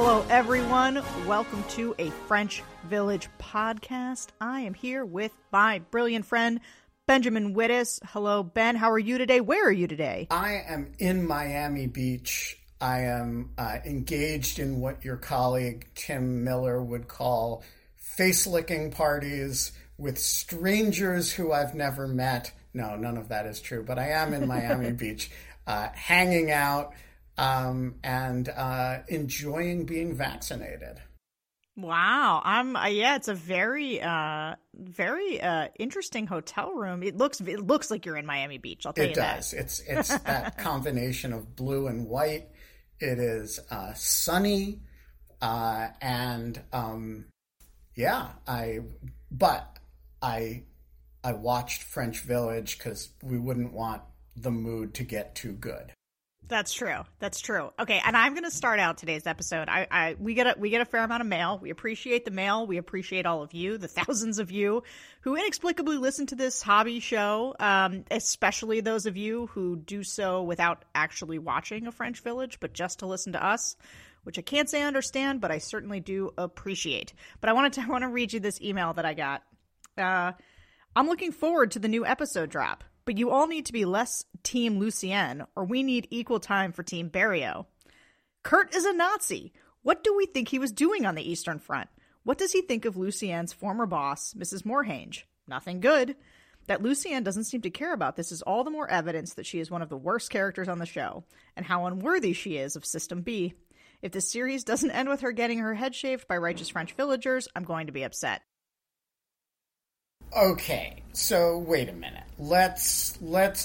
Hello, everyone. Welcome to a French Village podcast. I am here with my brilliant friend, Benjamin Wittes. Hello, Ben. How are you today? Where are you today? I am in Miami Beach. I am engaged in what your colleague, Tim Miller, would call face-licking parties with strangers who I've never met. No, none of that is true, but I am in Miami Beach, hanging out, and enjoying being vaccinated. Wow. Yeah, it's a very, very interesting hotel room. It looks like you're in Miami Beach. I'll tell you that. It does. It's that combination of blue and white. It is sunny. I watched French Village because we wouldn't want the mood to get too good. That's true. Okay, and I'm going to start out today's episode. We get a fair amount of mail. We appreciate the mail. We appreciate all of you, the thousands of you who inexplicably listen to this hobby show, especially those of you who do so without actually watching a French Village, but just to listen to us, which I can't say I understand, but I certainly do appreciate. But I want to read you this email that I got. I'm looking forward to the new episode drop. But you all need to be less Team Lucienne, or we need equal time for Team Beriot. Kurt is a Nazi. What do we think he was doing on the Eastern Front? What does he think of Lucienne's former boss, Mrs. Morehange? Nothing good. That Lucienne doesn't seem to care about this is all the more evidence that she is one of the worst characters on the show, and how unworthy she is of System B. If this series doesn't end with her getting her head shaved by righteous French villagers, I'm going to be upset. Okay, so wait a minute. Let's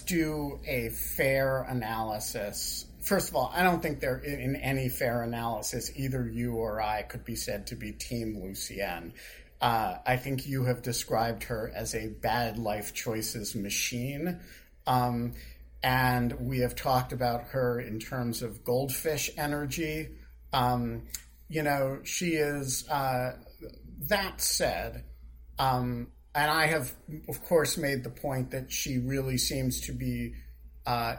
do a fair analysis. First of all, I don't think there in any fair analysis either you or I could be said to be Team Lucienne. I think you have described her as a bad life choices machine, and we have talked about her in terms of goldfish energy. She is. That said. And I have, of course, made the point that she really seems to be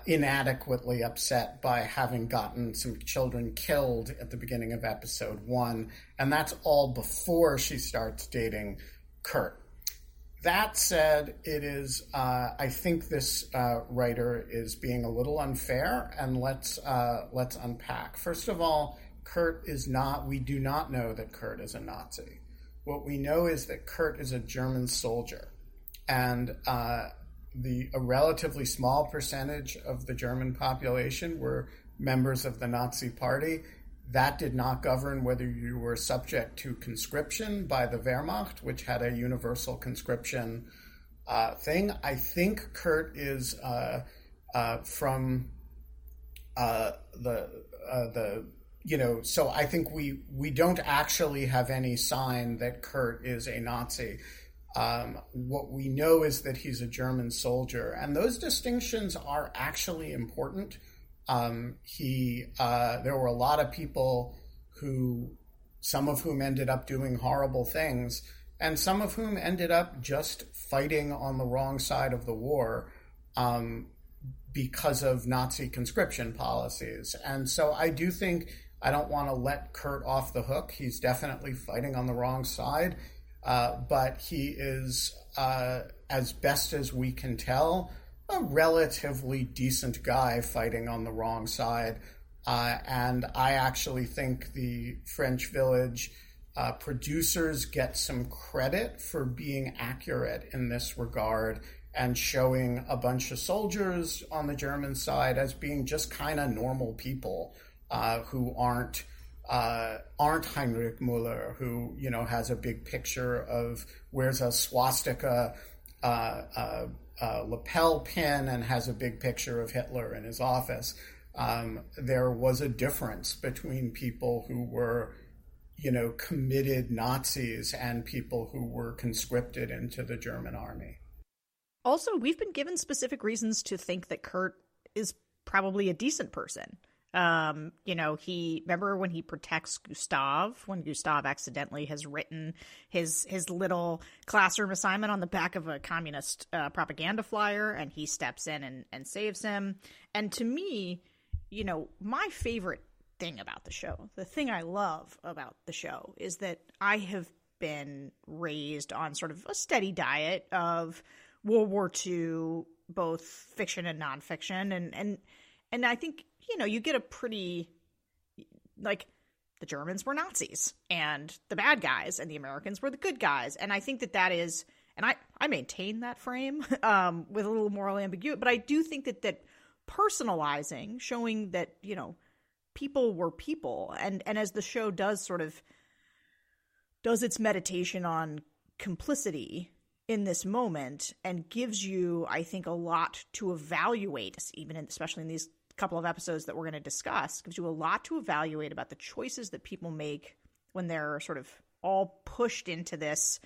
inadequately upset by having gotten some children killed at the beginning of episode 1. And that's all before she starts dating Kurt. That said, it is, I think this writer is being a little unfair, and let's unpack. First of all, we do not know that Kurt is a Nazi. What we know is that Kurt is a German soldier, and a relatively small percentage of the German population were members of the Nazi Party. That did not govern whether you were subject to conscription by the Wehrmacht, which had a universal conscription thing. I think Kurt is from the. So I think we don't actually have any sign that Kurt is a Nazi. What we know is that he's a German soldier, and those distinctions are actually important. There were a lot of people some of whom ended up doing horrible things, and some of whom ended up just fighting on the wrong side of the war, because of Nazi conscription policies. And so I do think, I don't want to let Kurt off the hook. He's definitely fighting on the wrong side, but he is, as best as we can tell, a relatively decent guy fighting on the wrong side. And I actually think the French Village producers get some credit for being accurate in this regard and showing a bunch of soldiers on the German side as being just kind of normal people. Who aren't Heinrich Müller, who has a big picture of wears a swastika lapel pin and has a big picture of Hitler in his office. There was a difference between people who were, committed Nazis and people who were conscripted into the German army. Also, we've been given specific reasons to think that Kurt is probably a decent person. Remember when he protects Gustav, when Gustav accidentally has written his little classroom assignment on the back of a communist propaganda flyer, and he steps in and saves him. And to me, my favorite thing about the show. The thing I love about the show is that I have been raised on sort of a steady diet of World War II, both fiction and nonfiction. And I think, you know, you get a pretty, like, the Germans were Nazis and the bad guys and the Americans were the good guys. And I think that that is, and I maintain that frame with a little moral ambiguity, but I do think that personalizing, showing that, you know, people were people. And as the show does sort of does its meditation on complicity in this moment and gives you, I think, a lot to evaluate, especially in these couple of episodes that we're going to discuss, gives you a lot to evaluate about the choices that people make when they're sort of all pushed into this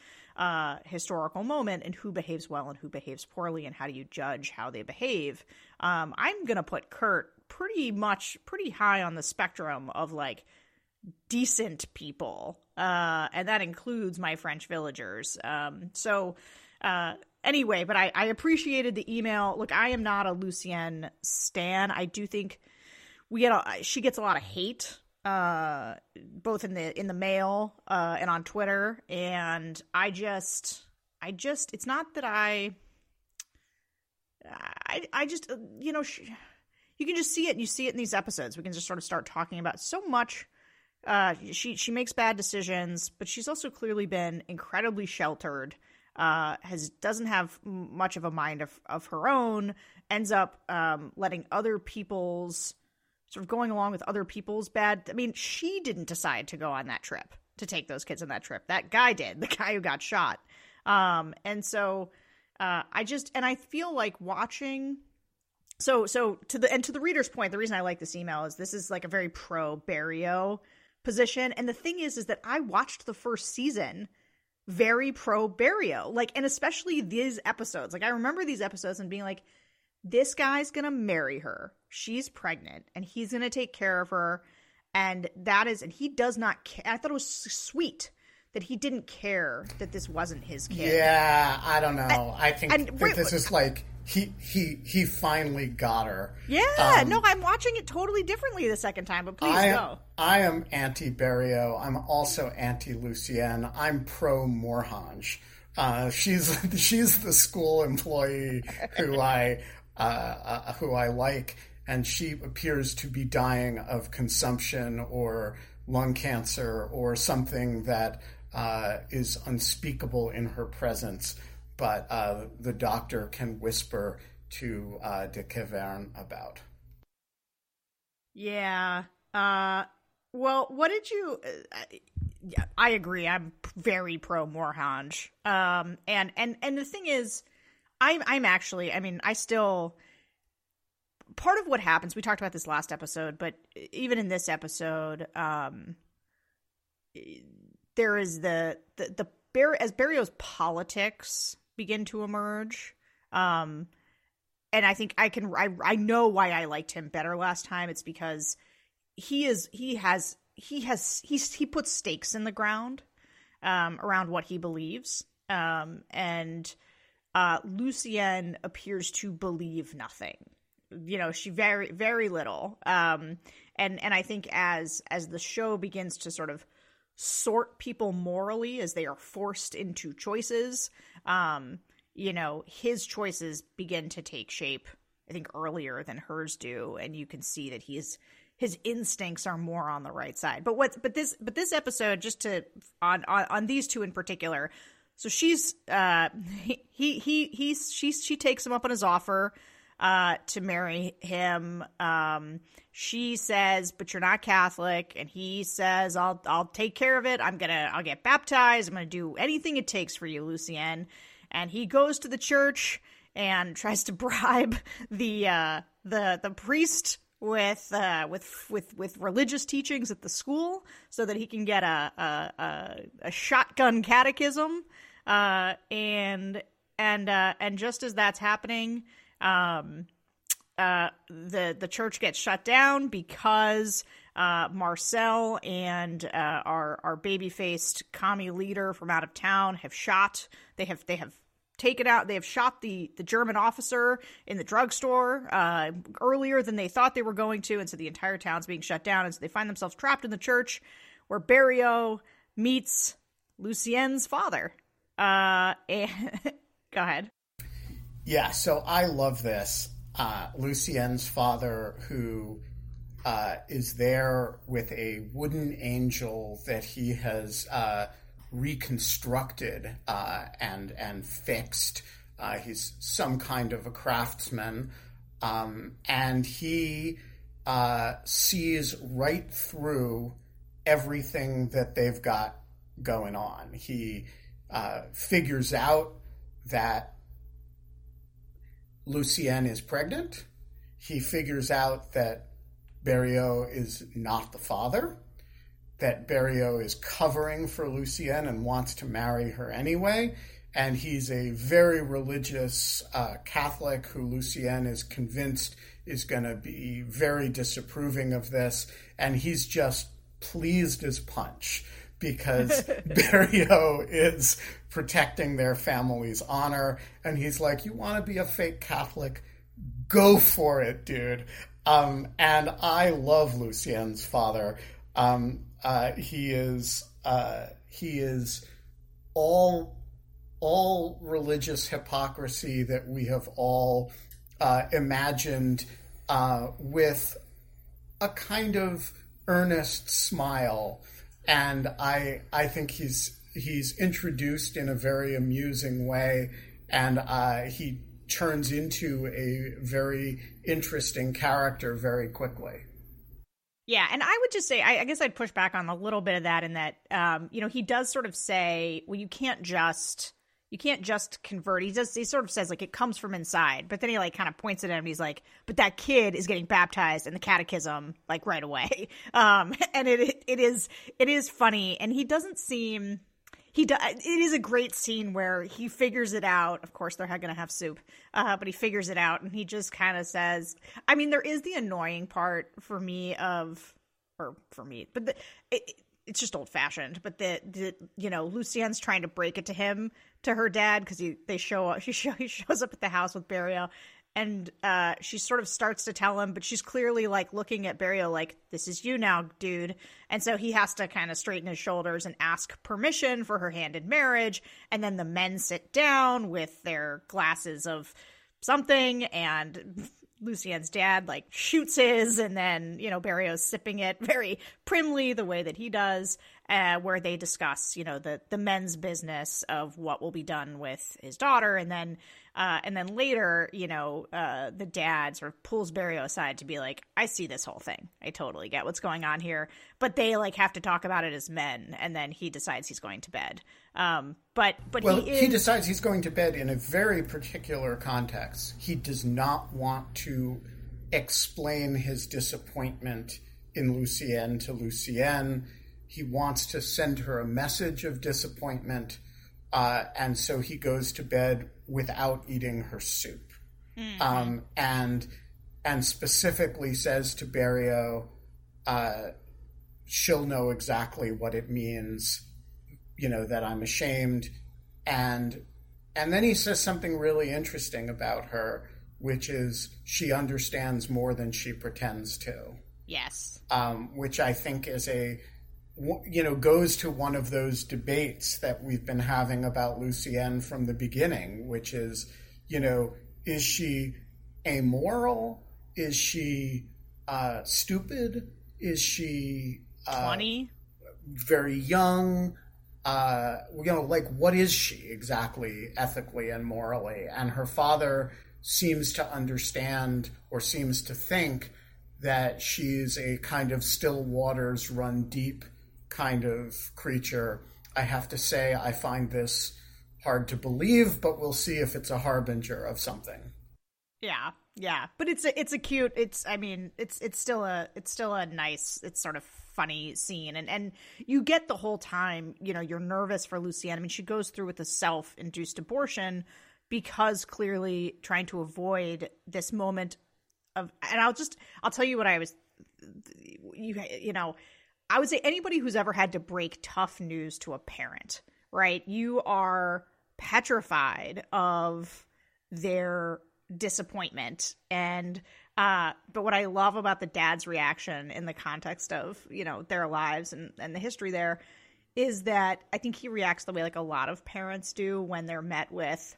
historical moment, and who behaves well and who behaves poorly and how do you judge how they behave. I'm going to put Kurt pretty high on the spectrum of, like, decent people. And that includes my French villagers. Anyway, but I appreciated the email. Look, I am not a Lucienne stan. I do think she gets a lot of hate, both in the mail and on Twitter. And I just, it's not that I just, you know, you can just see it. And you see it in these episodes. We can just sort of start talking about so much. She makes bad decisions, but she's also clearly been incredibly sheltered. Doesn't have much of a mind of her own, ends up letting other people's, sort of going along with other people's bad. I mean, she didn't decide to go on that trip, to take those kids on that trip. That guy did, the guy who got shot. And I feel like watching, so to the reader's point, the reason I like this email is this is like a very pro-Beriot position. And the thing is that I watched the first season very pro Beriot, like, and especially these episodes. Like, I remember these episodes and being like, this guy's going to marry her. She's pregnant and he's going to take care of her. And he does not care. I thought it was sweet that he didn't care that this wasn't his kid. Yeah, I don't know. I think this is like, he finally got her. Yeah, no, I'm watching it totally differently the second time, but please go. I am anti-Beriot. I'm also anti-Lucienne. I'm pro-Morehange. She's the school employee who I like, and she appears to be dying of consumption or lung cancer or something that is unspeakable in her presence. But the doctor can whisper to De Kervern about. Yeah. Well, what did you... yeah, I agree. I'm very pro-Morehange. And the thing is, I'm actually... I mean, I still... Part of what happens... We talked about this last episode, but even in this episode, there is as Beriot's politics begin to emerge, and I think I know why I liked him better last time. It's because he puts stakes in the ground around what he believes, and Lucienne appears to believe nothing. You know, she very, very little, and I think as the show begins to sort of sort people morally as they are forced into choices, you know, his choices begin to take shape, I think, earlier than hers do, and you can see that his instincts are more on the right side. But this episode, just to on these two in particular, so she's she takes him up on his offer to marry him. She says, but you're not Catholic. And he says, I'll take care of it. I'll get baptized. I'm going to do anything it takes for you, Lucienne. And he goes to the church and tries to bribe the priest with religious teachings at the school so that he can get a shotgun catechism. And just as that's happening, the church gets shut down because Marcel and our baby-faced commie leader from out of town have shot. They have taken out. They have shot the German officer in the drugstore earlier than they thought they were going to. And so the entire town's being shut down. And so they find themselves trapped in the church where Beriot meets Lucienne's father. And go ahead. Yeah, so I love this. Lucienne's father, who is there with a wooden angel that he has reconstructed and fixed. He's some kind of a craftsman. And he sees right through everything that they've got going on. He figures out that Lucienne is pregnant. He figures out that Beriot is not the father, that Beriot is covering for Lucienne and wants to marry her anyway. And he's a very religious Catholic who Lucienne is convinced is going to be very disapproving of this. And he's just pleased as punch because Beriot is protecting their family's honor. And he's like, you want to be a fake Catholic? Go for it, dude. And I love Lucienne's father. He is all religious hypocrisy that we have all imagined with a kind of earnest smile. And I think he's introduced in a very amusing way, and he turns into a very interesting character very quickly. Yeah, and I would just say, I guess I'd push back on a little bit of that in that, he does sort of say, well, you can't just convert. He sort of says, like, it comes from inside, but then he, like, kind of points at him and he's like, but that kid is getting baptized in the catechism, like, right away. And it is funny, and he doesn't seem... It is a great scene where he figures it out. Of course, they're going to have soup, but he figures it out, and he just kind of says, I mean, there is the annoying part it's just old-fashioned, but Lucienne's trying to break it to her dad, because he shows up at the house with Beriot, and she sort of starts to tell him, but she's clearly, like, looking at Beriot like, this is you now, dude. And so he has to kind of straighten his shoulders and ask permission for her hand in marriage. And then the men sit down with their glasses of something, and Lucienne's dad, like, shoots his, and then, Beriot's sipping it very primly the way that he does, where they discuss, the men's business of what will be done with his daughter. And then later, the dad sort of pulls Beriot aside to be like, I see this whole thing. I totally get what's going on here. But they, like, have to talk about it as men. And then he decides he's going to bed. He decides he's going to bed in a very particular context. He does not want to explain his disappointment in Lucienne to Lucienne. He wants to send her a message of disappointment. And so he goes to bed without eating her soup. Mm-hmm. And specifically says to Beriot, she'll know exactly what it means, that I'm ashamed. And then he says something really interesting about her, which is she understands more than she pretends to. Yes. Which I think is goes to one of those debates that we've been having about Lucienne from the beginning, which is, is she amoral? Is she stupid? Is she 20? Very young? What is she exactly ethically and morally? And her father seems to understand or seems to think that she's a kind of still waters run deep kind of creature. I have to say, I find this hard to believe, but we'll see if it's a harbinger of something. Yeah. But it's still a nice, it's sort of funny scene. And you get the whole time, you're nervous for Lucienne. I mean, she goes through with a self-induced abortion because clearly trying to avoid this moment of, and I'll tell you what I was, I would say anybody who's ever had to break tough news to a parent, right? You are petrified of their disappointment. And but what I love about the dad's reaction in the context of, you know, their lives and the history there is that I think he reacts the way like a lot of parents do when they're met with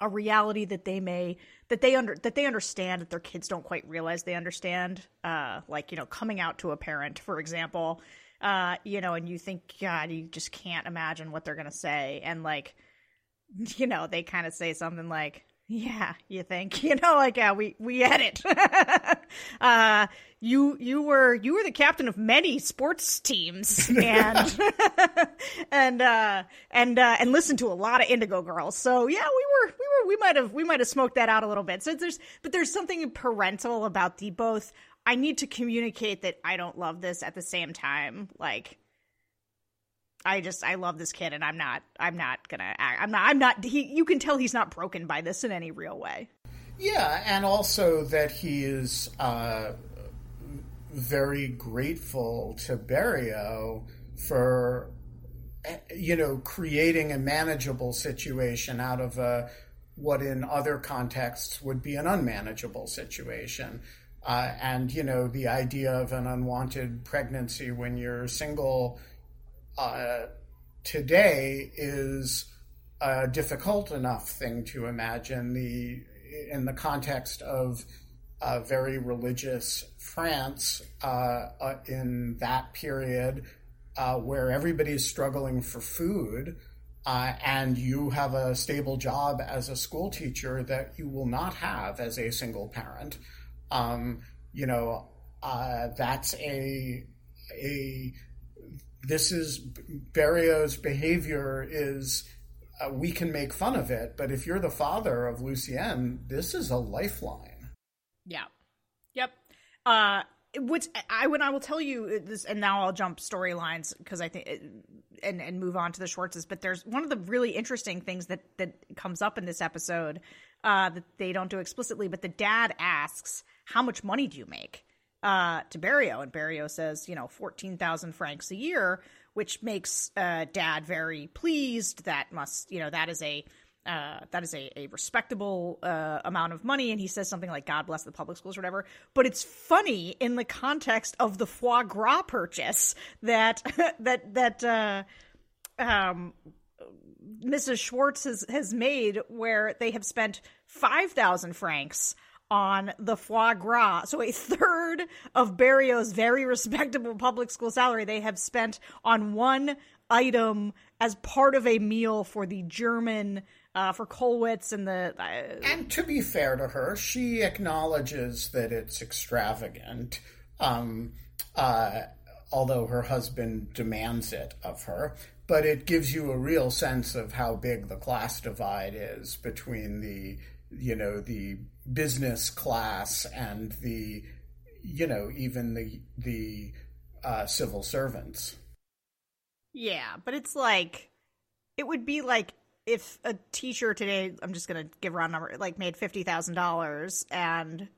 a reality that they understand that their kids don't quite realize they understand, like, you know, coming out to a parent, for example, you know, and you think, God, you just can't imagine what they're going to say. And like, you know, they kind of say something like, yeah, you think, you know, like, yeah, we had it. You were the captain of many sports teams and listened to a lot of Indigo Girls. So yeah, we might have smoked that out a little bit. So there's something parental about the both. I need to communicate that I don't love this at the same time. Like, I love this kid, and I'm not gonna act, you can tell he's not broken by this in any real way. Yeah. And also that he is, very grateful to Beriot for, you know, creating a manageable situation out of what in other contexts would be an unmanageable situation. And, you know, the idea of an unwanted pregnancy when you're single today is a difficult enough thing to imagine in the context of a very religious France in that period where everybody's struggling for food and you have a stable job as a school teacher that you will not have as a single parent. You know, that's this is Beriot's behavior is, we can make fun of it, but if you're the father of Lucienne, this is a lifeline. Yeah. Yep. Which I will tell you this, and now I'll jump storylines because I think and move on to the Schwartzes. But there's one of the really interesting things that comes up in this episode that they don't do explicitly, but the dad asks, how much money do you make? To Beriot, and Beriot says, you know, 14,000 francs a year, which makes dad very pleased. That must, you know, that is a respectable amount of money. And he says something like, God bless the public schools or whatever. But it's funny in the context of the foie gras purchase that Mrs. Schwartz has made, where they have spent 5,000 francs on the foie gras. So a third of Beriot's very respectable public school salary they have spent on one item as part of a meal for the German, for Kollwitz and the... And to be fair to her, she acknowledges that it's extravagant, although her husband demands it of her. But it gives you a real sense of how big the class divide is between the, you know, the business class and the, you know, even the civil servants. Yeah, but it's like, it would be like if a teacher today, I'm just going to give a round number, like made $50,000 and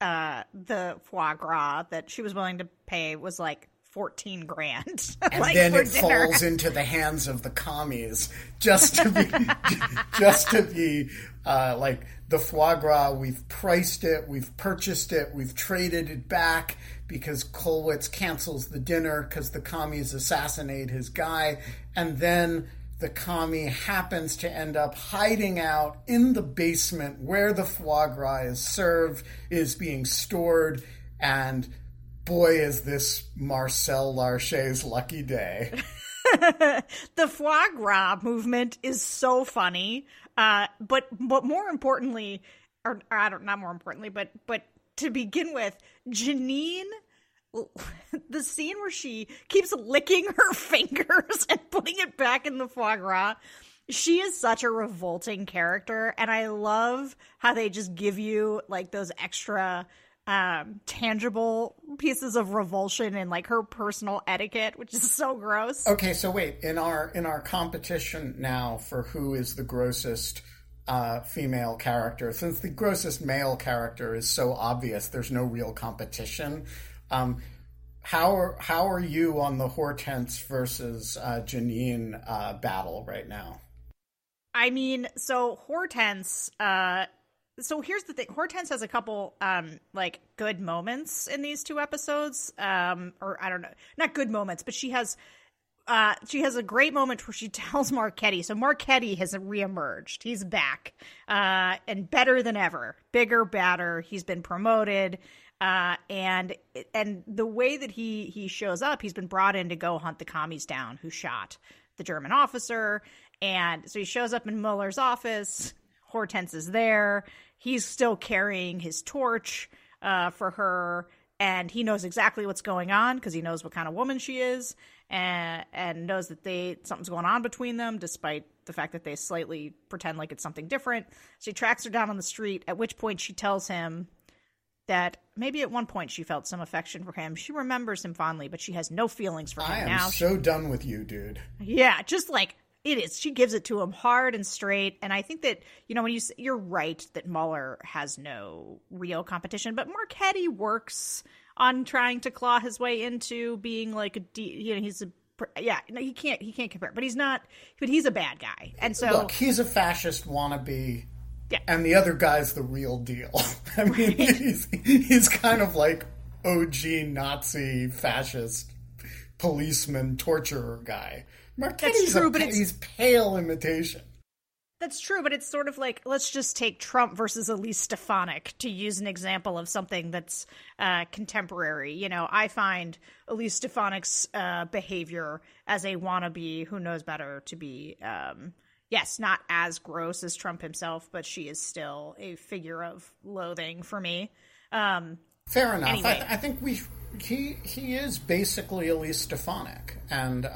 the foie gras that she was willing to pay was like $14,000, and like then it dinner. Falls into the hands of the commies just to be like the foie gras. We've priced it, we've purchased it, we've traded it back because Kollwitz cancels the dinner because the commies assassinate his guy, and then the commie happens to end up hiding out in the basement where the foie gras is served, is being stored, and boy, is this Marcel Larcher's lucky day. The foie gras movement is so funny. But more importantly, but to begin with, Janine, the scene where she keeps licking her fingers and putting it back in the foie gras, she is such a revolting character. And I love how they just give you like those extra tangible pieces of revulsion and like her personal etiquette, which is so gross. Okay, so wait, in our competition now for who is the grossest female character, since the grossest male character is so obvious, there's no real competition. How are you on the Hortense versus Janine battle right now? I mean, so Hortense, so here's the thing. Hortense has a couple, like, good moments in these two episodes. Or I don't know, not good moments, but she has a great moment where she tells Marchetti. So Marchetti has reemerged. He's back, and better than ever, bigger, badder. He's been promoted. And the way that he shows up, he's been brought in to go hunt the commies down who shot the German officer. And so he shows up in Muller's office. Hortense is there. He's still carrying his torch for her, and he knows exactly what's going on because he knows what kind of woman she is, and knows that something's going on between them, despite the fact that they slightly pretend like it's something different. She tracks her down on the street, at which point she tells him that maybe at one point she felt some affection for him. She remembers him fondly, but she has no feelings for him now. I am so done with you, dude. Yeah, just like... It is. She gives it to him hard and straight. And I think that, you know, when you're right that Muller has no real competition, but Marchetti works on trying to claw his way into being like he can't compare, but he's a bad guy. And so look, he's a fascist wannabe. Yeah. And the other guy's the real deal. I mean, right. he's kind of like OG Nazi fascist policeman torturer guy. Marchetti's true, but he's pale imitation. That's true, but it's sort of like, let's just take Trump versus Elise Stefanik to use an example of something that's contemporary. You know, I find Elise Stefanik's behavior as a wannabe who knows better to be, yes, not as gross as Trump himself, but she is still a figure of loathing for me. Fair enough. Anyway. I think he is basically Elise Stefanik, and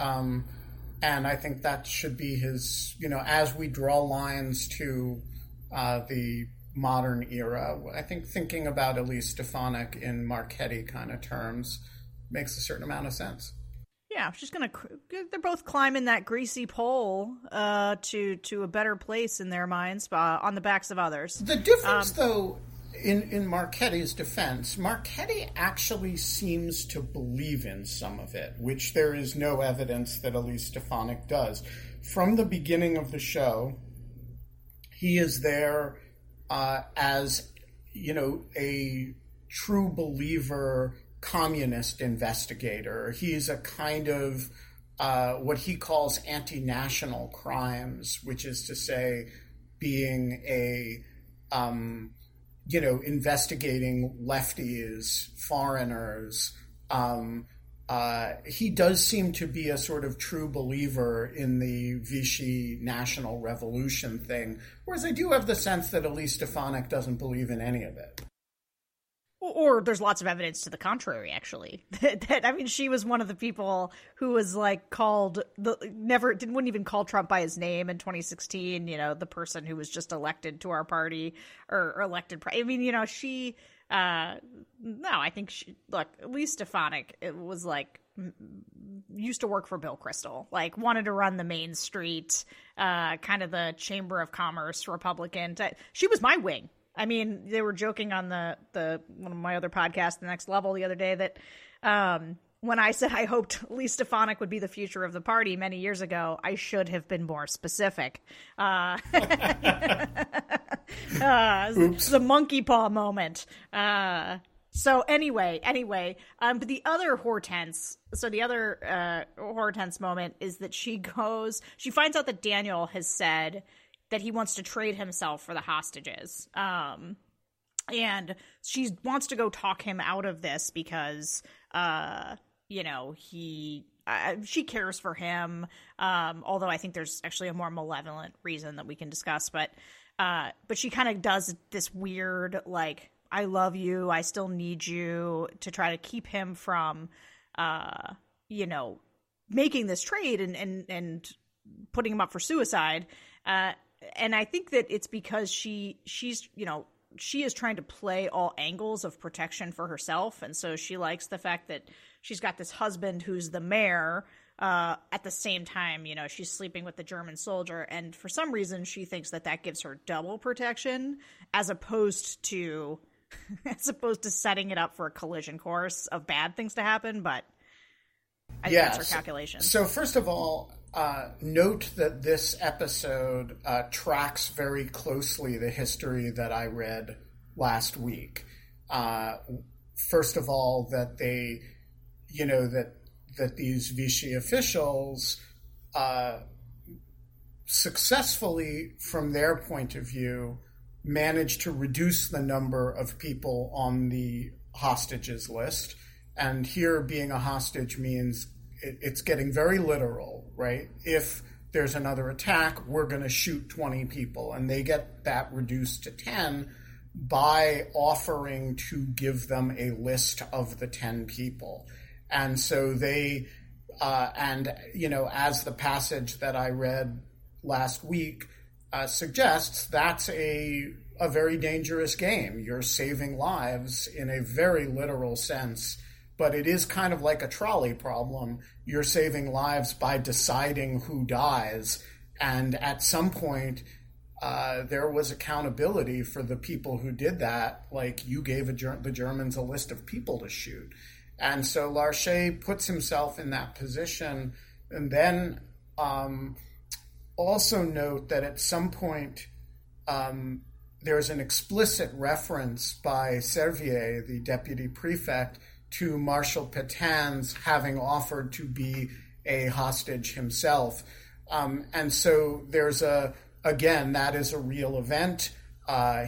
I think that should be his, you know, as we draw lines to the modern era, I think thinking about Elise Stefanik in Marchetti kind of terms makes a certain amount of sense. Yeah, she's going to, they're both climbing that greasy pole to a better place in their minds on the backs of others. The difference, though, in Marchetti's defense, Marchetti actually seems to believe in some of it, which there is no evidence that Elise Stefanik does. From the beginning of the show, he is there as, you know, a true believer communist investigator. He is a kind of what he calls anti-national crimes, which is to say being a... you know, investigating lefties, foreigners. He does seem to be a sort of true believer in the Vichy national revolution thing, whereas I do have the sense that Elise Stefanik doesn't believe in any of it. Or there's lots of evidence to the contrary, actually. I mean, she was one of the people who was like called wouldn't even call Trump by his name in 2016. You know, the person who was just elected to our party or elected. I mean, you know, she. I think Elise Stefanik was like used to work for Bill Kristol, like wanted to run the Main Street, kind of the Chamber of Commerce Republican. She was my wing. I mean, they were joking on the one of my other podcasts, The Next Level, the other day that when I said I hoped Elise Stefanik would be the future of the party many years ago, I should have been more specific. The monkey paw moment. But the other Hortense, Hortense moment is that she finds out that Daniel has said that he wants to trade himself for the hostages. And she wants to go talk him out of this because, you know, she cares for him. Although I think there's actually a more malevolent reason that we can discuss. But she kind of does this weird, like, I love you, I still need you, to try to keep him from, you know, making this trade and putting him up for suicide. And I think that it's because she's, you know, she is trying to play all angles of protection for herself. And so she likes the fact that she's got this husband who's the mayor. At the same time, you know, she's sleeping with the German soldier. And for some reason, she thinks that that gives her double protection as opposed to setting it up for a collision course of bad things to happen. But I think that's her calculation. So first of all, Note that this episode tracks very closely the history that I read last week. First of all, that they, you know, that these Vichy officials successfully, from their point of view, managed to reduce the number of people on the hostages list. And here, being a hostage means it's getting very literal, right? If there's another attack, we're going to shoot 20 people. And they get that reduced to 10 by offering to give them a list of the 10 people. And so they, as the passage that I read last week suggests, that's a very dangerous game. You're saving lives in a very literal sense, but it is kind of like a trolley problem. You're saving lives by deciding who dies. And at some point, there was accountability for the people who did that. Like, you gave the Germans a list of people to shoot. And so Larcher puts himself in that position. And then also note that at some point, there's an explicit reference by Servier, the deputy prefect, to Marshal Pétain's having offered to be a hostage himself. And so there's that is a real event.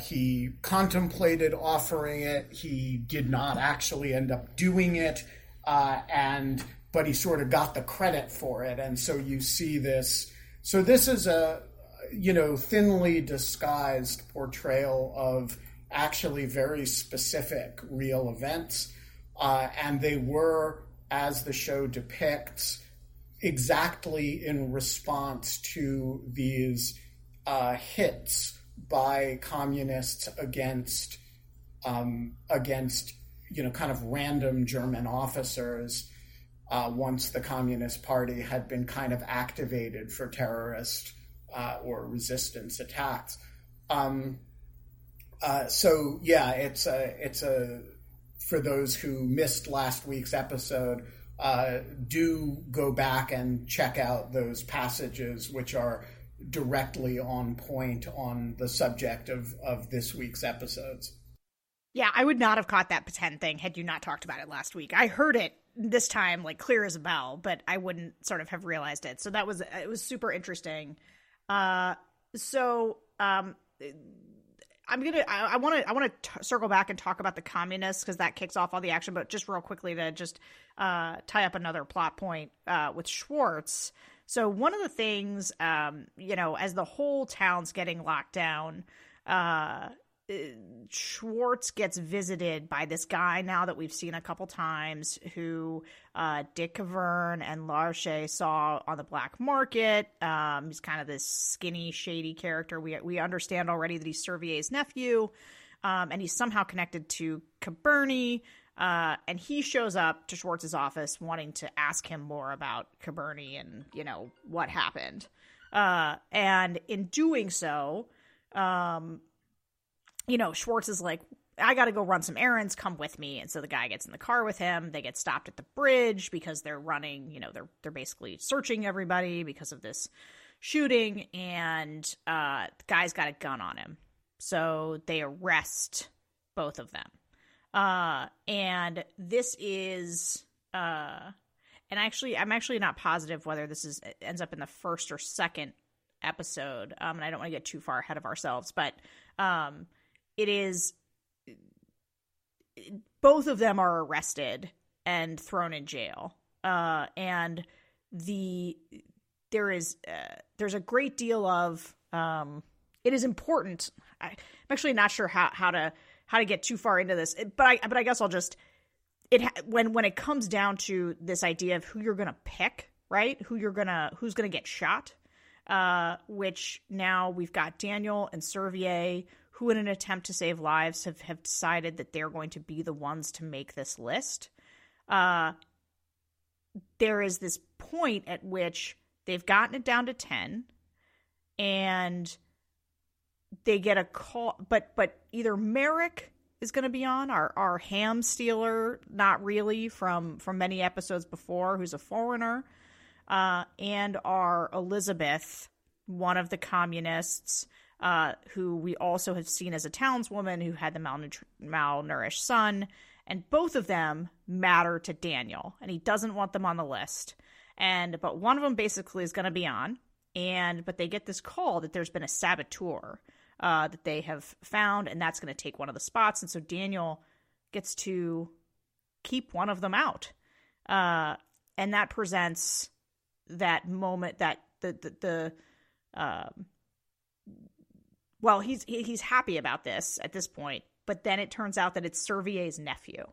He contemplated offering it. He did not actually end up doing it. But he sort of got the credit for it. And so you see this. So this is a thinly disguised portrayal of actually very specific real events. And they were, as the show depicts, exactly in response to these hits by communists against kind of random German officers once the Communist Party had been kind of activated for terrorist or resistance attacks. For those who missed last week's episode, do go back and check out those passages, which are directly on point on the subject of this week's episodes. Yeah, I would not have caught that Pétain thing had you not talked about it last week. I heard it this time, like, clear as a bell, but I wouldn't sort of have realized it. So it was super interesting. I want to circle back and talk about the communists because that kicks off all the action. But just real quickly to just tie up another plot point with Schwartz. So one of the things, as the whole town's getting locked down, Schwartz gets visited by this guy now that we've seen a couple times who De Kervern and Larcher saw on the black market. He's kind of this skinny, shady character. We understand already that he's Servier's nephew, and he's somehow connected to Caberny, and he shows up to Schwartz's office wanting to ask him more about Caberny and, what happened. And in doing so... Schwartz is like, I got to go run some errands. Come with me. And so the guy gets in the car with him. They get stopped at the bridge because they're running. They're basically searching everybody because of this shooting. And the guy's got a gun on him. So they arrest both of them. And this is and actually, I'm actually not positive whether this ends up in the first or second episode. And I don't want to get too far ahead of ourselves, but it is both of them are arrested and thrown in jail. And there's a great deal of it is important. I'm actually not sure how to get too far into this, but I guess I'll just when it comes down to this idea of who you're going to pick, right? Who's going to get shot. Which now we've got Daniel and Servier, who in an attempt to save lives have decided that they're going to be the ones to make this list. There is this point at which they've gotten it down to 10 and they get a call, but either Marek is going to be on, our ham stealer, not really from many episodes before, who's a foreigner, and our Elizabeth, one of the communists, who we also have seen as a townswoman who had the malnourished son. And both of them matter to Daniel, and he doesn't want them on the list. But one of them basically is going to be on, but they get this call that there's been a saboteur that they have found, and that's going to take one of the spots. And so Daniel gets to keep one of them out. And that presents that moment that he's happy about this at this point. But then it turns out that it's Servier's nephew,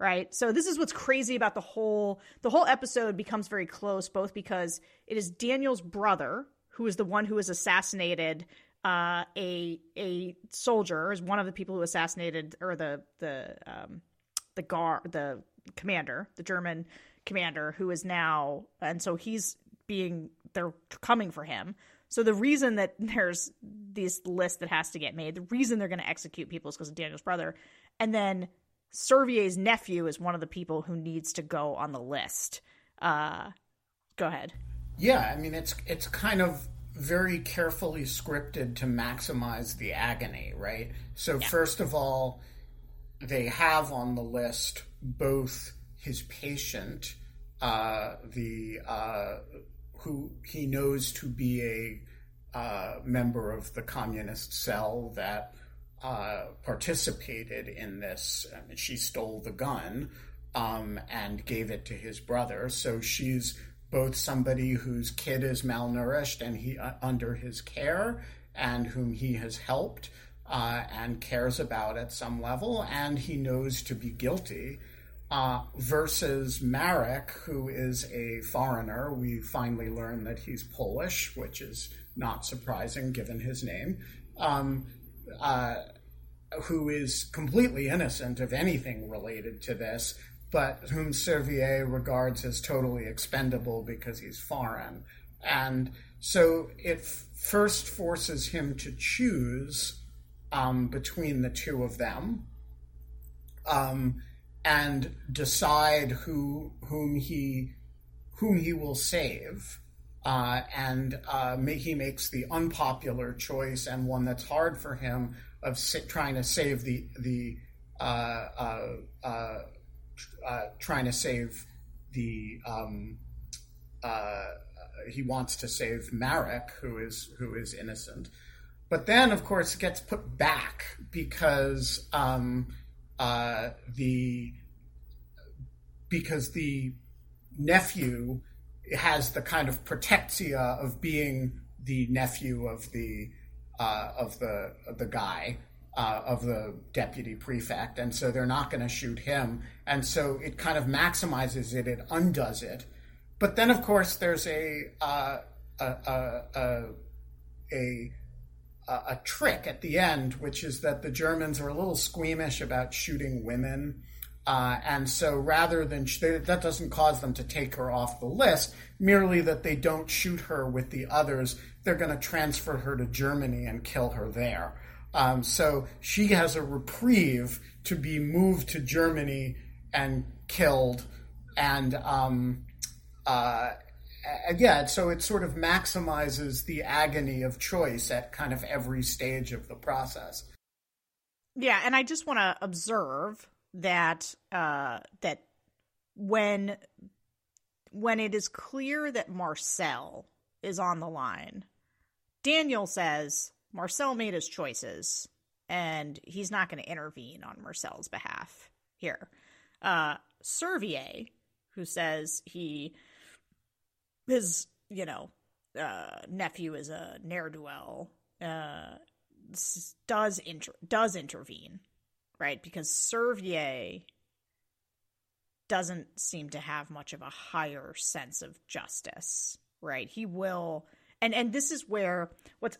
right? So this is what's crazy about the whole episode becomes very close, both because it is Daniel's brother who is the one who has assassinated a soldier, is one of the people who assassinated, or the commander, the German commander, who is now, and so they're coming for him. So the reason that there's this list that has to get made, the reason they're going to execute people is because of Daniel's brother. And then Servier's nephew is one of the people who needs to go on the list. Go ahead. Yeah, I mean, it's kind of very carefully scripted to maximize the agony, right? So First of all, they have on the list both his patient, who he knows to be a member of the communist cell that participated in this. I mean, she stole the gun and gave it to his brother. So she's both somebody whose kid is malnourished and he under his care, and whom he has helped and cares about at some level, and he knows to be guilty. Versus Marek, who is a foreigner. We finally learn that he's Polish, which is not surprising given his name, who is completely innocent of anything related to this, but whom Servier regards as totally expendable because he's foreign. And so it first forces him to choose between the two of them, and decide whom he will save, he makes the unpopular choice, and one that's hard for him, of he wants to save Marek, who is innocent, but then of course gets put back because. Because the nephew has the kind of protectia of being the nephew of the guy, of the deputy prefect, and so they're not going to shoot him, and so it kind of maximizes it, it undoes it, but then of course there's a trick at the end, which is that the Germans are a little squeamish about shooting women. And so rather than, that doesn't cause them to take her off the list, merely that they don't shoot her with the others. They're going to transfer her to Germany and kill her there. So she has a reprieve to be moved to Germany and killed. And, so it sort of maximizes the agony of choice at kind of every stage of the process. Yeah, and I just want to observe that that when it is clear that Marcel is on the line, Daniel says Marcel made his choices, and he's not going to intervene on Marcel's behalf here. Servier, who says his, nephew is a ne'er-do-well, does intervene, right? Because Servier doesn't seem to have much of a higher sense of justice, right? He will, and this is where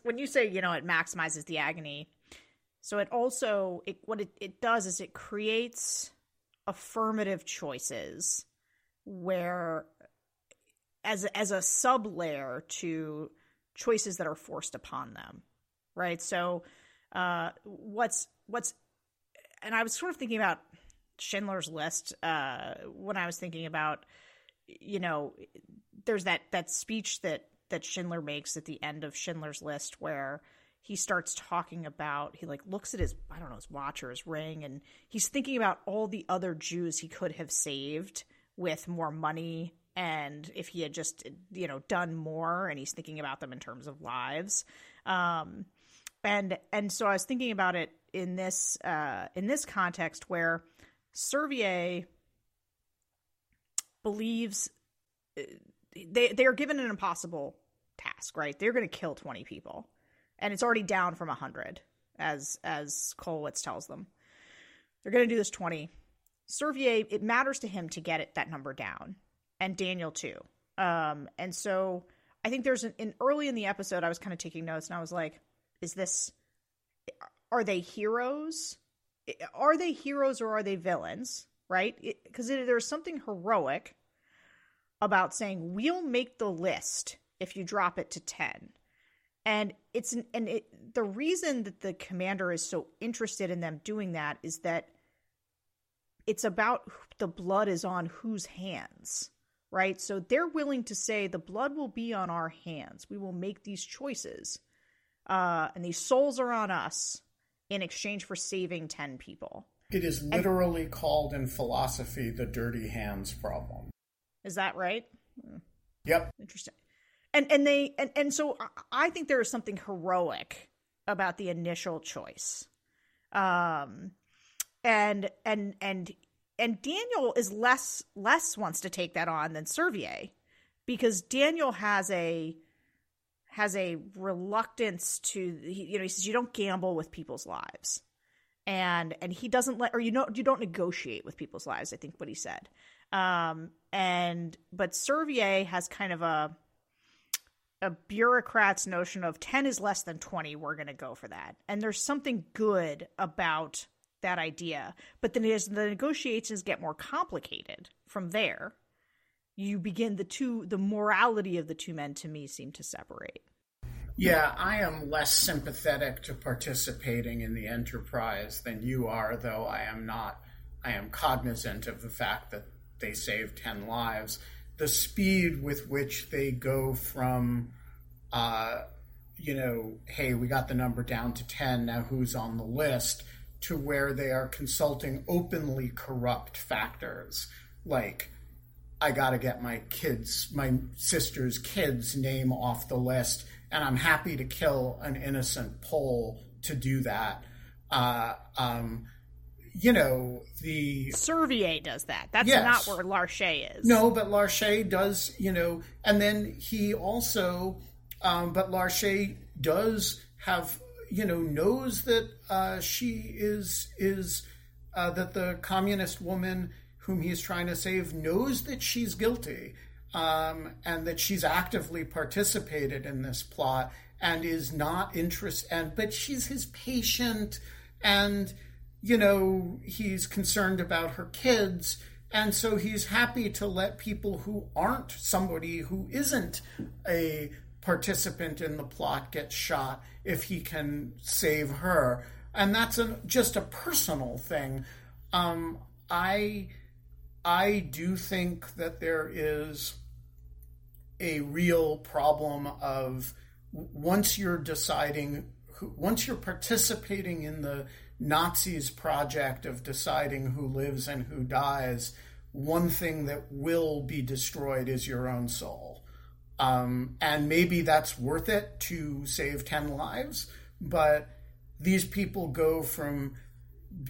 when you say, it maximizes the agony. So it also, what it does is it creates affirmative choices where, as a sub-layer to choices that are forced upon them, right? So and I was sort of thinking about Schindler's List when I was thinking about you know, there's that speech that Schindler makes at the end of Schindler's List where he starts talking about, he like looks at his, I don't know, his watch or his ring, and he's thinking about all the other Jews he could have saved with more money and if he had just, you know, done more, and he's thinking about them in terms of lives. And so I was thinking about it in this context where Servier believes they are given an impossible task, right? They're going to kill 20 people, and it's already down from 100, as Kollwitz tells them. They're going to do this 20. Servier, it matters to him to get that number down, and Daniel too. And so I think there's an early in the episode, I was kind of taking notes, and I was like, are they heroes? Are they heroes or are they villains, right? Because there's something heroic about saying, we'll make the list if you drop it to 10. And the reason that the commander is so interested in them doing that is that it's about the blood is on whose hands, right? So they're willing to say the blood will be on our hands. We will make these choices. And these souls are on us in exchange for saving 10 people. It is literally called in philosophy the dirty hands problem. Is that right? Yep. Interesting. And so I think there is something heroic about the initial choice. And Daniel is less wants to take that on than Servier, because Daniel has a reluctance to, you know, he says, you don't gamble with people's lives, and he doesn't let, or, you know, you don't negotiate with people's lives, I think what he said. But Servier has kind of a bureaucrat's notion of 10 is less than 20. We're going to go for that. And there's something good about that idea, but then as the negotiations get more complicated from there, you begin the morality of the two men, to me, seem to separate. Yeah, I am less sympathetic to participating in the enterprise than you are, though I am not. I am cognizant of the fact that they saved 10 lives. The speed with which they go from, you know, hey, we got the number down to 10, now who's on the list, to where they are consulting openly corrupt factors, like, I got to get my sister's kid's name off the list, and I'm happy to kill an innocent Pole to do that. You know, the... Servier does that. That's yes. Not where Larcher is. No, but Larcher does, you know, and then he also, but Larcher does have, you know, knows that she is that the communist woman whom he's trying to save knows that she's guilty, and that she's actively participated in this plot and is not interested. But she's his patient, and, you know, he's concerned about her kids. And so he's happy to let people who aren't somebody who isn't a participant in the plot get shot if he can save her. And that's just a personal thing. I do think that there is a real problem of once you're participating in the Nazis' project of deciding who lives and who dies, one thing that will be destroyed is your own soul. And maybe that's worth it to save 10 lives, but these people go from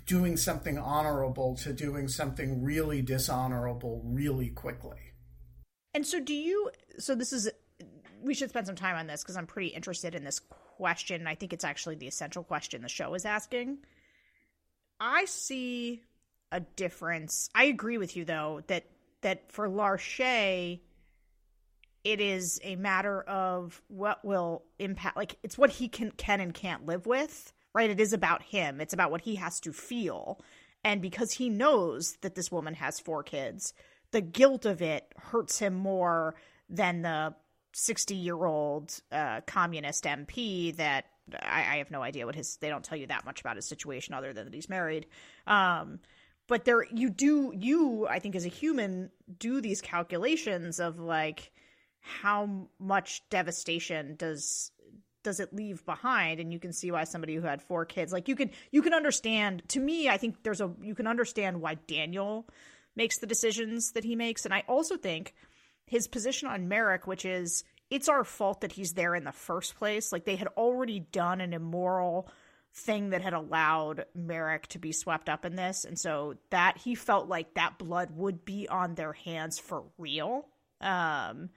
doing something honorable to doing something really dishonorable really quickly. And so we should spend some time on this, because I'm pretty interested in this question. I think it's actually the essential question the show is asking. I see a difference. I agree with you, though, that for Larcher, it is a matter of what will impact, like, it's what he can and can't live with. Right? It is about him. It's about what he has to feel. And because he knows that this woman has 4 kids, the guilt of it hurts him more than the 60-year-old communist MP that I have no idea what they don't tell you that much about his situation other than that he's married. But there, you I think as a human do these calculations of like how much devastation does it leave behind, and you can see why somebody who had 4 kids, like you can understand. To me, I think you can understand why Daniel makes the decisions that he makes, and I also think his position on Marek, which is it's our fault that he's there in the first place. Like they had already done an immoral thing that had allowed Marek to be swept up in this. And so that he felt like that blood would be on their hands for real. And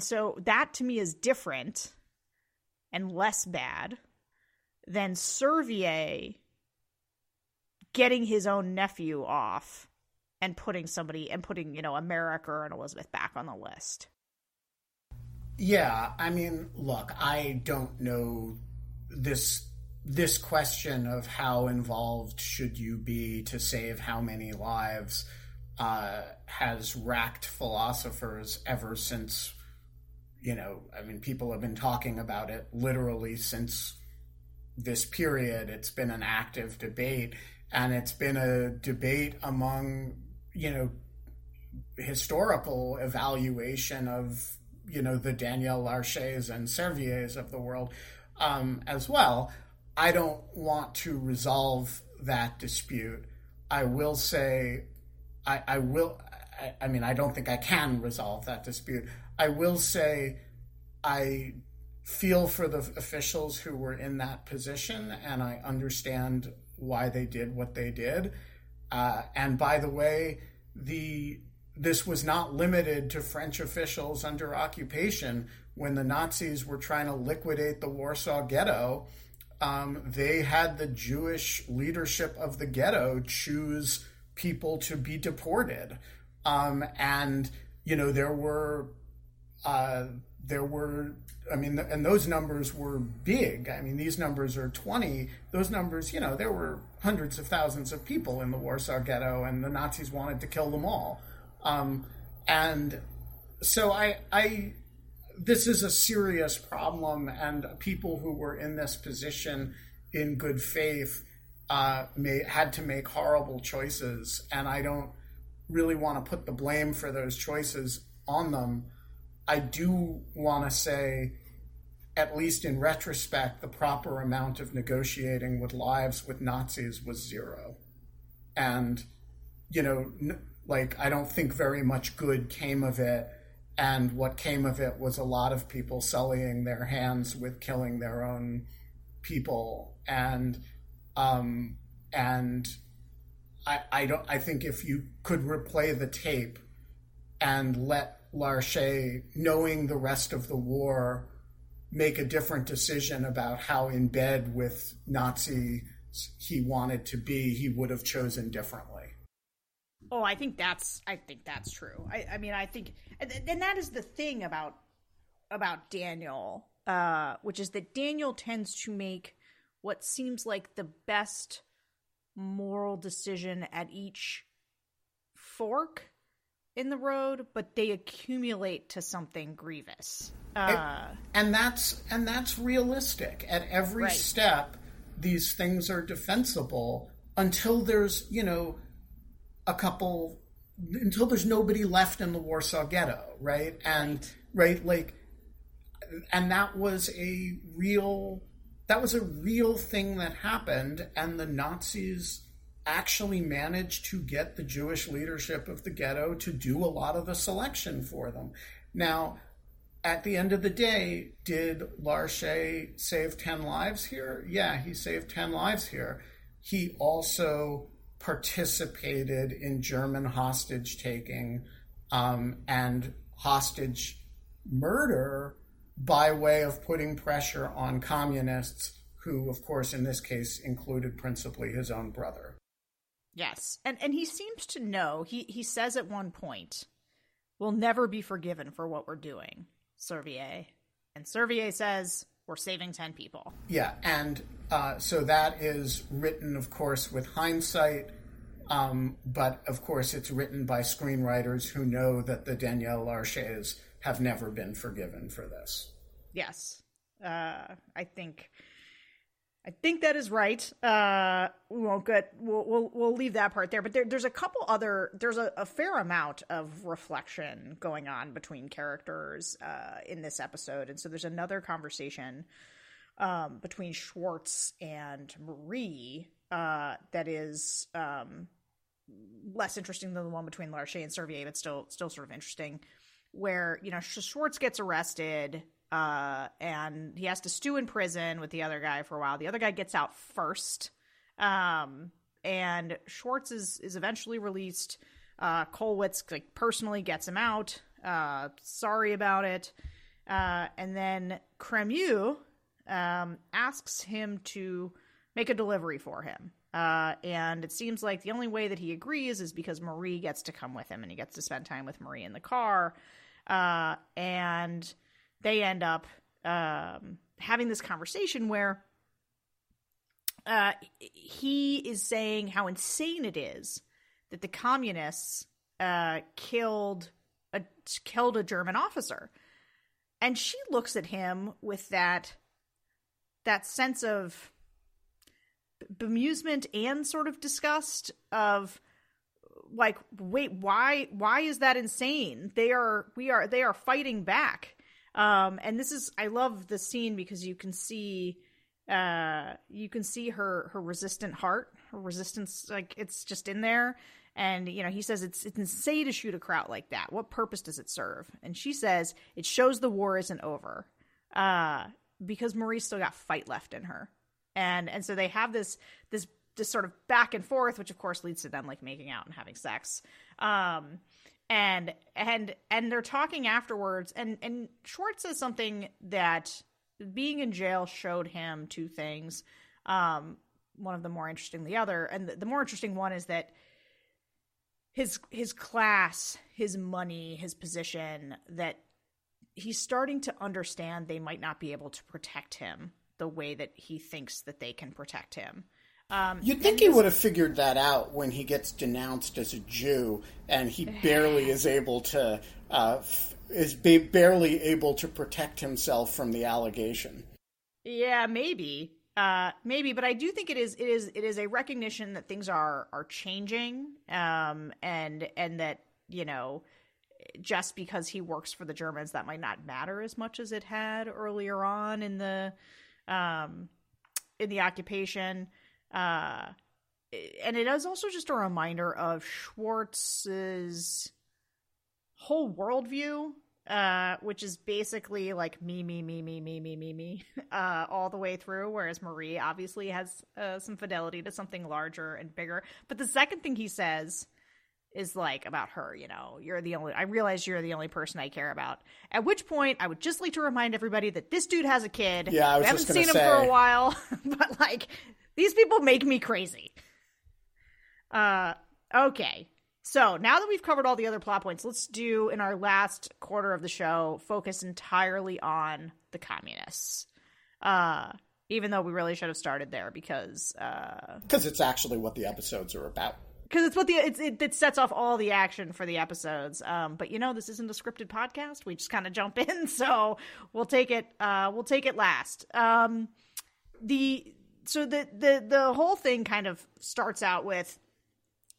so that to me is different and less bad than Servier getting his own nephew off and putting, you know, a Marek or an Elizabeth back on the list. Yeah. I mean, look, I don't know this question of how involved should you be to save how many lives has racked philosophers ever since, you know, I mean, people have been talking about it literally since this period. It's been an active debate, and it's been a debate among, you know, historical evaluation of, you know, the Daniel Larchers and Serviers of the world as well. I don't want to resolve that dispute. I will say, I mean, I don't think I can resolve that dispute. I will say I feel for the officials who were in that position, and I understand why they did what they did. And by the way, this was not limited to French officials under occupation. When the Nazis were trying to liquidate the Warsaw Ghetto, they had the Jewish leadership of the ghetto choose people to be deported, and you know there were. I mean, and those numbers were big. I mean, these numbers are 20. Those numbers, you know, there were hundreds of thousands of people in the Warsaw Ghetto, and the Nazis wanted to kill them all. And so this is a serious problem, and people who were in this position in good faith had to make horrible choices, and I don't really want to put the blame for those choices on them. I do want to say, at least in retrospect, the proper amount of negotiating with lives with Nazis was 0. And, you know, I don't think very much good came of it. And what came of it was a lot of people sullying their hands with killing their own people. And I think if you could replay the tape and let Larcher, knowing the rest of the war, make a different decision about how in bed with Nazis he wanted to be, he would have chosen differently. Oh, I think that's true. I mean, that is the thing about Daniel, which is that Daniel tends to make what seems like the best moral decision at each fork in the road, but they accumulate to something grievous. And that's realistic. At every step, these things are defensible until there's, you know, until there's nobody left in the Warsaw Ghetto, right? And that was a real thing that happened, and the Nazis actually managed to get the Jewish leadership of the ghetto to do a lot of the selection for them. Now, at the end of the day, did Larcher save 10 lives here? Yeah, he saved 10 lives here. He also participated in German hostage taking and hostage murder by way of putting pressure on communists, who, of course, in this case, included principally his own brother. Yes. And he seems to know. He says at one point, "We'll never be forgiven for what we're doing, Servier." And Servier says, "We're saving 10 people." Yeah, and so that is written, of course, with hindsight, but of course it's written by screenwriters who know that the Daniel Larchers have never been forgiven for this. Yes, I think I think that is right. We won't get. We'll leave that part there. But there's a couple other. There's a fair amount of reflection going on between characters in this episode, and so there's another conversation between Schwartz and Marie that is less interesting than the one between Larcher and Servier, but still sort of interesting. Where Schwartz gets arrested. And he has to stew in prison with the other guy for a while. The other guy gets out first. And Schwartz is eventually released. Kollwitz personally gets him out. Sorry about it. And then Cremieux asks him to make a delivery for him. And it seems like the only way that he agrees is because Marie gets to come with him and he gets to spend time with Marie in the car. And they end up having this conversation where he is saying how insane it is that the communists killed a German officer, and she looks at him with that sense of bemusement and sort of disgust of. Like, wait, why is that insane? They are fighting back. And this is, I love the scene because you can see her resistant heart, her resistance, it's just in there. And, he says, it's insane to shoot a crowd like that. What purpose does it serve? And she says, it shows the war isn't over, because Marie still got fight left in her. And so they have this sort of back and forth, which of course leads to them making out and having sex. And they're talking afterwards, and Schwartz says something that being in jail showed him two things. One of them more interesting than the other, and the more interesting one is that his class, his money, his position, that he's starting to understand they might not be able to protect him the way that he thinks that they can protect him. You'd think he would have figured that out when he gets denounced as a Jew and he barely is able to protect himself from the allegation. Yeah, maybe, but I do think it is a recognition that things are changing, and that just because he works for the Germans, that might not matter as much as it had earlier on in the occupation. And it is also just a reminder of Schwartz's whole worldview, which is basically me, all the way through. Whereas Marie obviously has some fidelity to something larger and bigger. But the second thing he says is about her, I realize you're the only person I care about. At which point, I would just like to remind everybody that this dude has a kid. Yeah, I was just gonna say. We haven't seen him for a while, but these people make me crazy. Okay. So now that we've covered all the other plot points, let's do, in our last quarter of the show, focus entirely on the communists. Even though we really should have started there because it's actually what the episodes are about. Because it's it sets off all the action for the episodes. But this isn't a scripted podcast. We just kind of jump in, so we'll take it. We'll take it last. So the whole thing kind of starts out with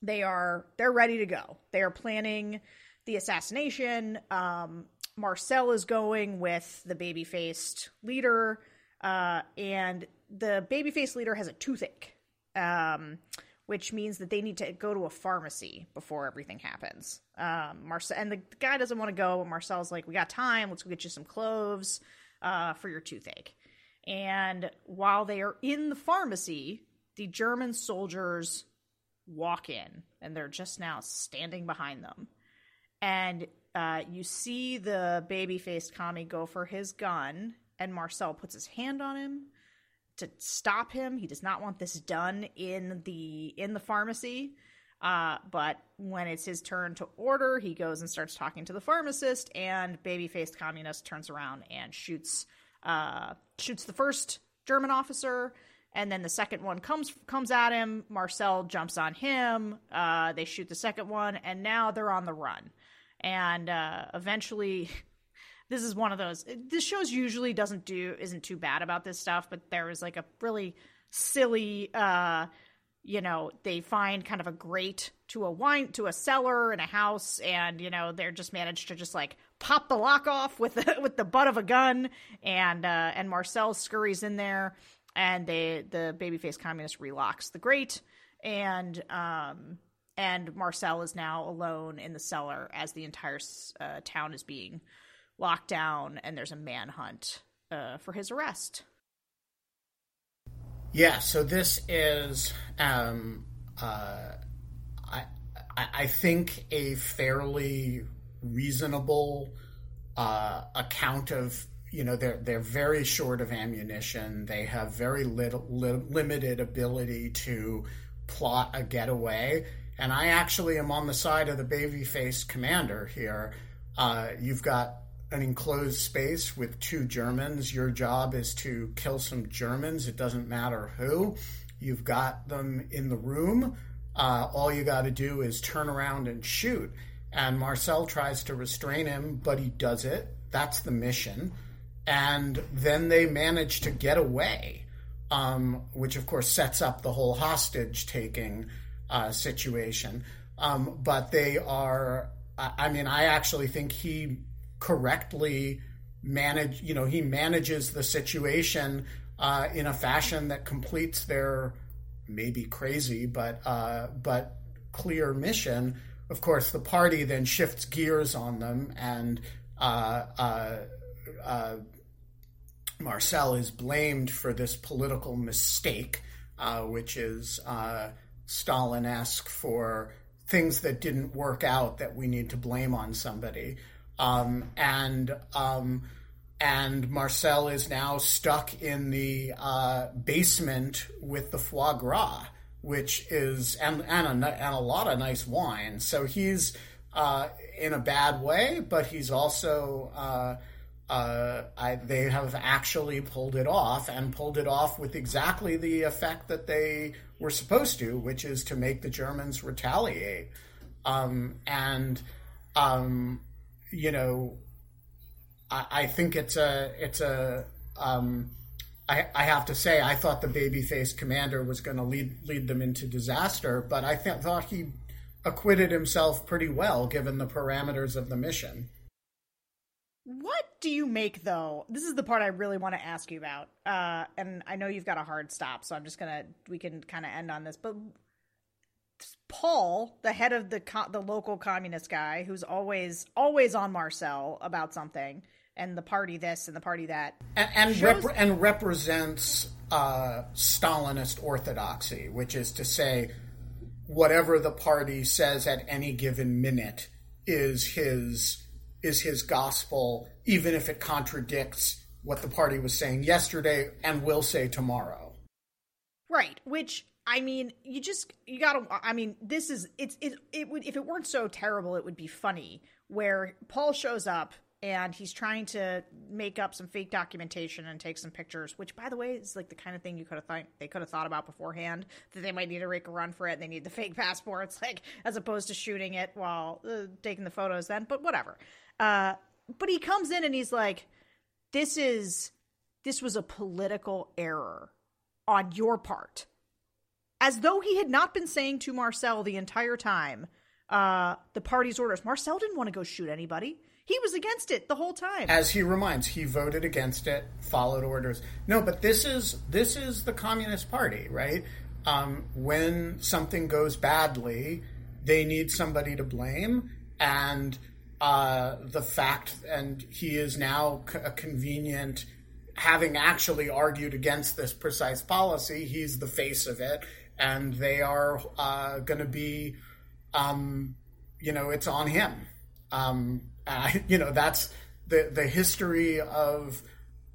they're ready to go. They are planning the assassination. Marcel is going with the baby-faced leader, and the baby-faced leader has a toothache, which means that they need to go to a pharmacy before everything happens. Marcel and the guy doesn't want to go, but Marcel's like, "We got time. Let's go get you some cloves for your toothache." And while they are in the pharmacy, the German soldiers walk in, and they're just now standing behind them. And you see the baby-faced commie go for his gun, and Marcel puts his hand on him to stop him. He does not want this done in the pharmacy. But when it's his turn to order, he goes and starts talking to the pharmacist, and baby-faced communist turns around and shoots the first German officer, and then the second one comes at him. Marcel jumps on him. They shoot the second one, and now they're on the run. And eventually, this is one of those. This show usually isn't too bad about this stuff, but there was a really silly, you know, they find kind of a grate to a wine, to a cellar and a house. And, you know, they're just managed to just like pop the lock off with the butt of a gun. And Marcel scurries in there and the babyface communist relocks the grate. And Marcel is now alone in the cellar as the entire town is being locked down. And there's a manhunt for his arrest. Yeah, so this is, I think, a fairly reasonable account of, you know, they're very short of ammunition. They have very little limited ability to plot a getaway. And I actually am on the side of the babyface commander here. You've got an enclosed space with two Germans. Your job is to kill some Germans. It doesn't matter who. You've got them in the room. All you got to do is turn around and shoot. And Marcel tries to restrain him, but he does it. That's the mission. And then they manage to get away, which, of course, sets up the whole hostage-taking situation. But they are... I mean, I actually think he... correctly manage, you know, he manages the situation in a fashion that completes their maybe crazy but clear mission. Of course, the party then shifts gears on them, and Marcel is blamed for this political mistake, which is Stalin-esque, for things that didn't work out that we need to blame on somebody. And Marcel is now stuck in the basement with the foie gras, which is and a lot of nice wine. So he's in a bad way, but he's also they have actually pulled it off, and pulled it off with exactly the effect that they were supposed to, which is to make the Germans retaliate. You know, I think I have to say, I thought the babyface commander was going to lead them into disaster, but I thought he acquitted himself pretty well given the parameters of the mission. What do you make, though? This is the part I really want to ask you about. And I know you've got a hard stop, so I'm just going to, we can kind of end on this, but Paul, the head of the local communist guy, who's always on Marcel about something, and the party this and the party that, and represents Stalinist orthodoxy, which is to say, whatever the party says at any given minute is his gospel, even if it contradicts what the party was saying yesterday and will say tomorrow. Right, which. I mean, you gotta, I mean, this is, it would, if it weren't so terrible, it would be funny, where Paul shows up and he's trying to make up some fake documentation and take some pictures, which, by the way, is like the kind of thing you could have they could have thought about beforehand, that they might need to make a run for it and they need the fake passports, like, as opposed to shooting it while taking the photos then, but whatever. But he comes in and he's like, this was a political error on your part. As though he had not been saying to Marcel the entire time, the party's orders. Marcel didn't want to go shoot anybody. He was against it the whole time. As he reminds, he voted against it, followed orders. No, but this is the Communist Party, right? When something goes badly, they need somebody to blame. And he is now a convenient, having actually argued against this precise policy, he's the face of it. And they are going to be, you know, it's on him. You know, that's the history of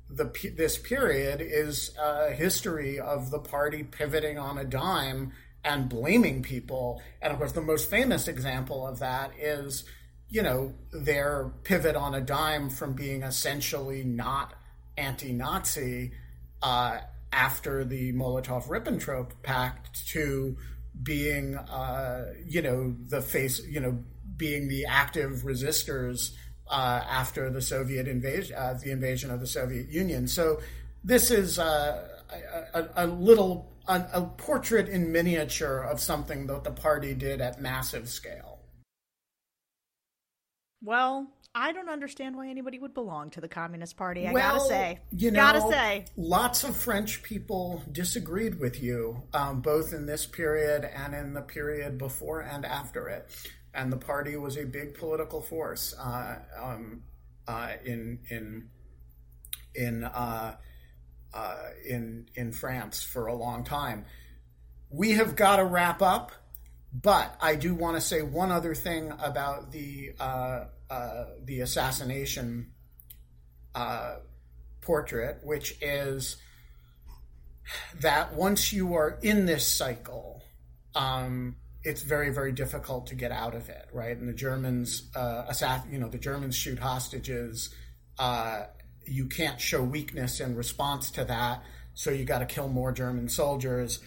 this period is a history of the party pivoting on a dime and blaming people. And of course, the most famous example of that is, you know, their pivot on a dime from being essentially not anti-Nazi after the Molotov Ribbentrop Pact to being, you know, the face, you know, being the active resistors after the Soviet invasion, the invasion of the Soviet Union. So this is, a portrait in miniature of something that the party did at massive scale. Well, I don't understand why anybody would belong to the Communist Party, I gotta say. Lots of French people disagreed with you, both in this period and in the period before and after it. And the party was a big political force in France for a long time. We have got to wrap up, but I do want to say one other thing about the assassination portrait, which is that once you are in this cycle, it's very, very difficult to get out of it, right? And the Germans, the Germans shoot hostages. You can't show weakness in response to that, so you got to kill more German soldiers.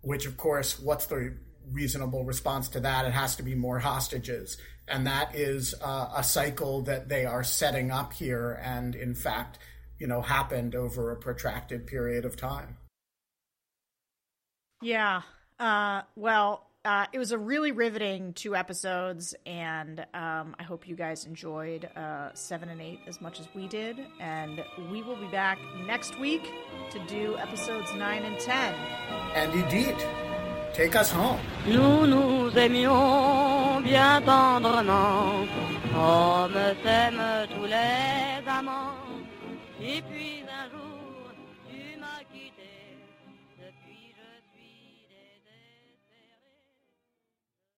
Which, of course, what's the reasonable response to that? It has to be more hostages. And that is a cycle that they are setting up here and, in fact, happened over a protracted period of time. Yeah. It was a really riveting 2 episodes, and I hope you guys enjoyed 7 and 8 as much as we did. And we will be back next week to do episodes 9 and 10. And indeed. Take us home. Nous nous aimions bien tendrement, comme s'aiment tous les amants. Et puis un jour, tu m'as quitté depuis.